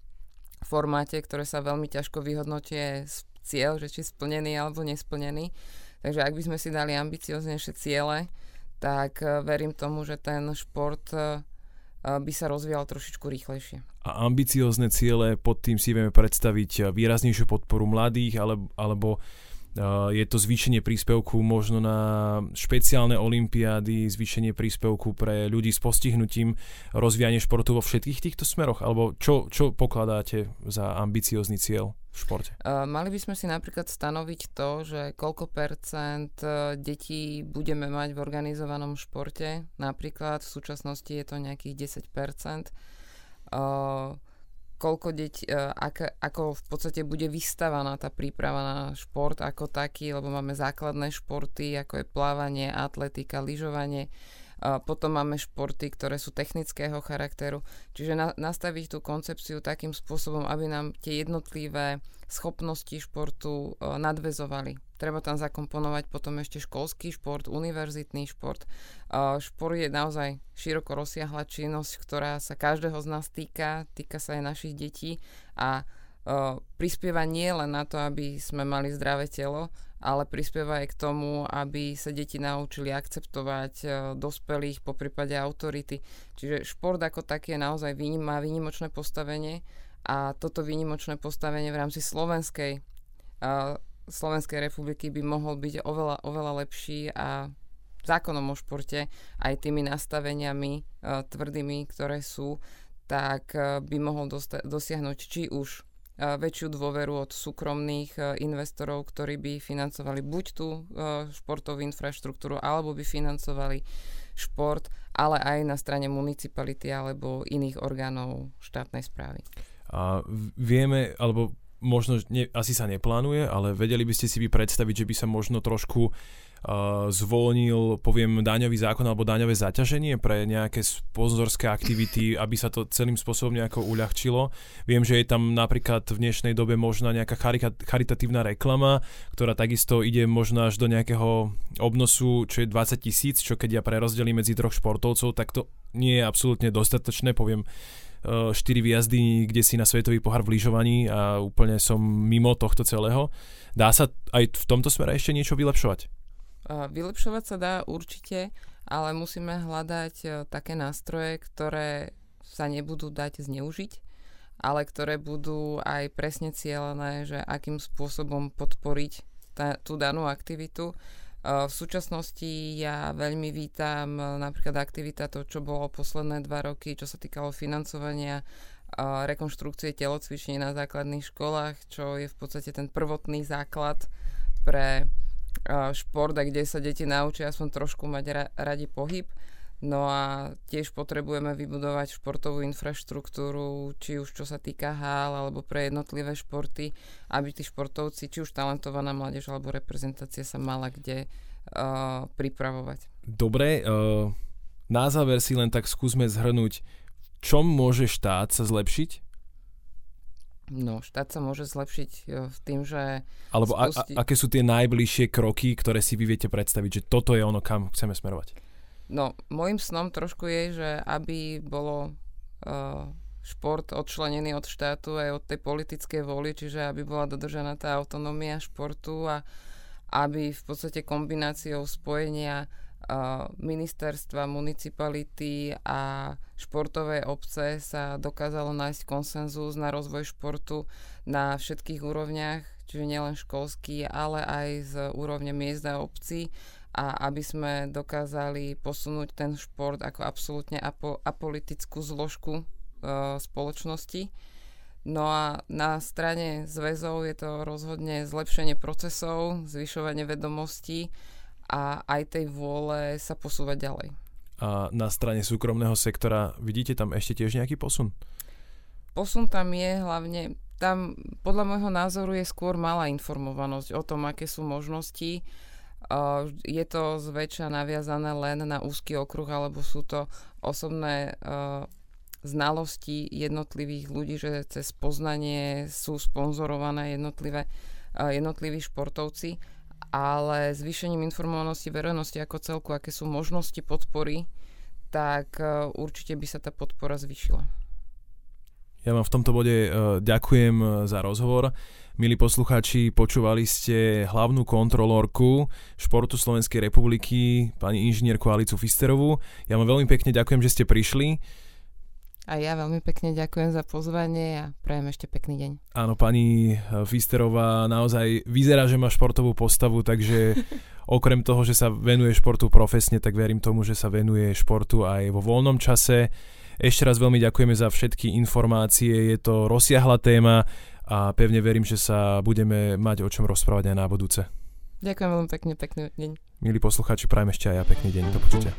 formáte, ktoré sa veľmi ťažko vyhodnotuje cieľ, že či splnený alebo nesplnený. Takže ak by sme si dali ambicioznejšie ciele, tak verím tomu, že ten šport by sa rozvíjal trošičku rýchlejšie. A ambiciozne ciele, pod tým si vieme predstaviť výraznejšiu podporu mladých, alebo, alebo je to zvýšenie príspevku možno na špeciálne olympiády, zvýšenie príspevku pre ľudí s postihnutím, rozvíjanie športu vo všetkých týchto smeroch? Alebo čo, čo pokladáte za ambiciózny cieľ v športe? Uh, mali by sme si napríklad stanoviť to, že koľko percent detí budeme mať v organizovanom športe. Napríklad v súčasnosti je to nejakých desať percent. Uh, koľko detí, ako, ako v podstate bude vystavaná tá príprava na šport ako taký, lebo máme základné športy, ako je plávanie, atletika, lyžovanie. Potom máme športy, ktoré sú technického charakteru. Čiže na, nastaviť tú koncepciu takým spôsobom, aby nám tie jednotlivé schopnosti športu nadväzovali. Treba tam zakomponovať potom ešte školský šport, univerzitný šport. Šport je naozaj široko rozsiahla činnosť, ktorá sa každého z nás týka, týka sa aj našich detí a prispieva nie len na to, aby sme mali zdravé telo, ale prispieva aj k tomu, aby sa deti naučili akceptovať dospelých, poprípade autority. Čiže šport ako taký je naozaj má výnimočné postavenie a toto výnimočné postavenie v rámci slovenskej Slovenskej republiky by mohol byť oveľa, oveľa lepší a zákonom o športe aj tými nastaveniami e, tvrdými, ktoré sú, tak e, by mohol dosta- dosiahnuť či už e, väčšiu dôveru od súkromných e, investorov, ktorí by financovali buď tú e, športovú infraštruktúru, alebo by financovali šport, ale aj na strane municipality alebo iných orgánov štátnej správy. A vieme, alebo možno, ne, asi sa neplánuje, ale vedeli by ste si vy predstaviť, že by sa možno trošku uh, zvolnil, poviem, daňový zákon alebo daňové zaťaženie pre nejaké sponzorské aktivity, aby sa to celým spôsobom nejako uľahčilo. Viem, že je tam napríklad v dnešnej dobe možná nejaká charik- charitatívna reklama, ktorá takisto ide možno až do nejakého obnosu, čo je dvadsať tisíc, čo keď ja prerozdelím medzi troch športovcov, tak to nie je absolútne dostatočné, poviem, štyri výjazdy, kde si na svetový pohár v lyžovaní a úplne som mimo tohto celého. Dá sa aj v tomto smere ešte niečo vylepšovať? Vylepšovať sa dá určite, ale musíme hľadať také nástroje, ktoré sa nebudú dať zneužiť, ale ktoré budú aj presne cielené, že akým spôsobom podporiť tá, tú danú aktivitu. V súčasnosti ja veľmi vítam napríklad aktivita, to čo bolo posledné dva roky, čo sa týkalo financovania rekonštrukcie telocvične na základných školách, čo je v podstate ten prvotný základ pre šport, kde sa deti naučia aspoň trošku mať radi pohyb. No a tiež potrebujeme vybudovať športovú infraštruktúru, či už čo sa týka hál, alebo pre jednotlivé športy, aby tí športovci, či už talentovaná mládež, alebo reprezentácia sa mala kde uh, pripravovať. Dobre, uh, na záver si len tak skúsme zhrnúť, v čom môže štát sa zlepšiť? No, štát sa môže zlepšiť uh, v tým, že... Alebo spusti... a, a, aké sú tie najbližšie kroky, ktoré si vy viete predstaviť, že toto je ono, kam chceme smerovať? No, môjim snom trošku je, že aby bolo uh, šport odčlenený od štátu aj od tej politickej vôli, čiže aby bola dodržaná tá autonómia športu a aby v podstate kombináciou spojenia uh, ministerstva, municipality a športovej obce sa dokázalo nájsť konsenzus na rozvoj športu na všetkých úrovniach, čiže nielen školský, ale aj z úrovne miest a obcí, a aby sme dokázali posunúť ten šport ako absolútne apo- apolitickú zložku e, spoločnosti. No a na strane zväzov je to rozhodne zlepšenie procesov, zvyšovanie vedomostí a aj tej vôle sa posúvať ďalej. A na strane súkromného sektora vidíte tam ešte tiež nejaký posun? Posun tam je hlavne, tam podľa môjho názoru je skôr malá informovanosť o tom, aké sú možnosti. Uh, je to zväčša naviazané len na úzky okruh, alebo sú to osobné uh, znalosti jednotlivých ľudí, že cez poznanie sú sponzorované jednotlivé, uh, jednotliví športovci, ale zvýšením informovanosti verejnosti ako celku, aké sú možnosti podpory, tak uh, určite by sa tá podpora zvýšila. Ja vám v tomto bode ďakujem za rozhovor. Milí poslucháči, počúvali ste hlavnú kontrolórku športu Slovenskej republiky, pani inžinierku Alicu Fisterovú. Ja vám veľmi pekne ďakujem, že ste prišli. A ja veľmi pekne ďakujem za pozvanie a prajem ešte pekný deň. Áno, pani Fisterová naozaj vyzerá, že má športovú postavu, takže okrem toho, že sa venuje športu profesne, tak verím tomu, že sa venuje športu aj vo voľnom čase. Ešte raz veľmi ďakujeme za všetky informácie, je to rozsiahla téma a pevne verím, že sa budeme mať o čom rozprávať aj na budúce. Ďakujem veľmi pekne, pekný deň. Milí poslucháči, prajem ešte aj ja pekný deň, do počutia.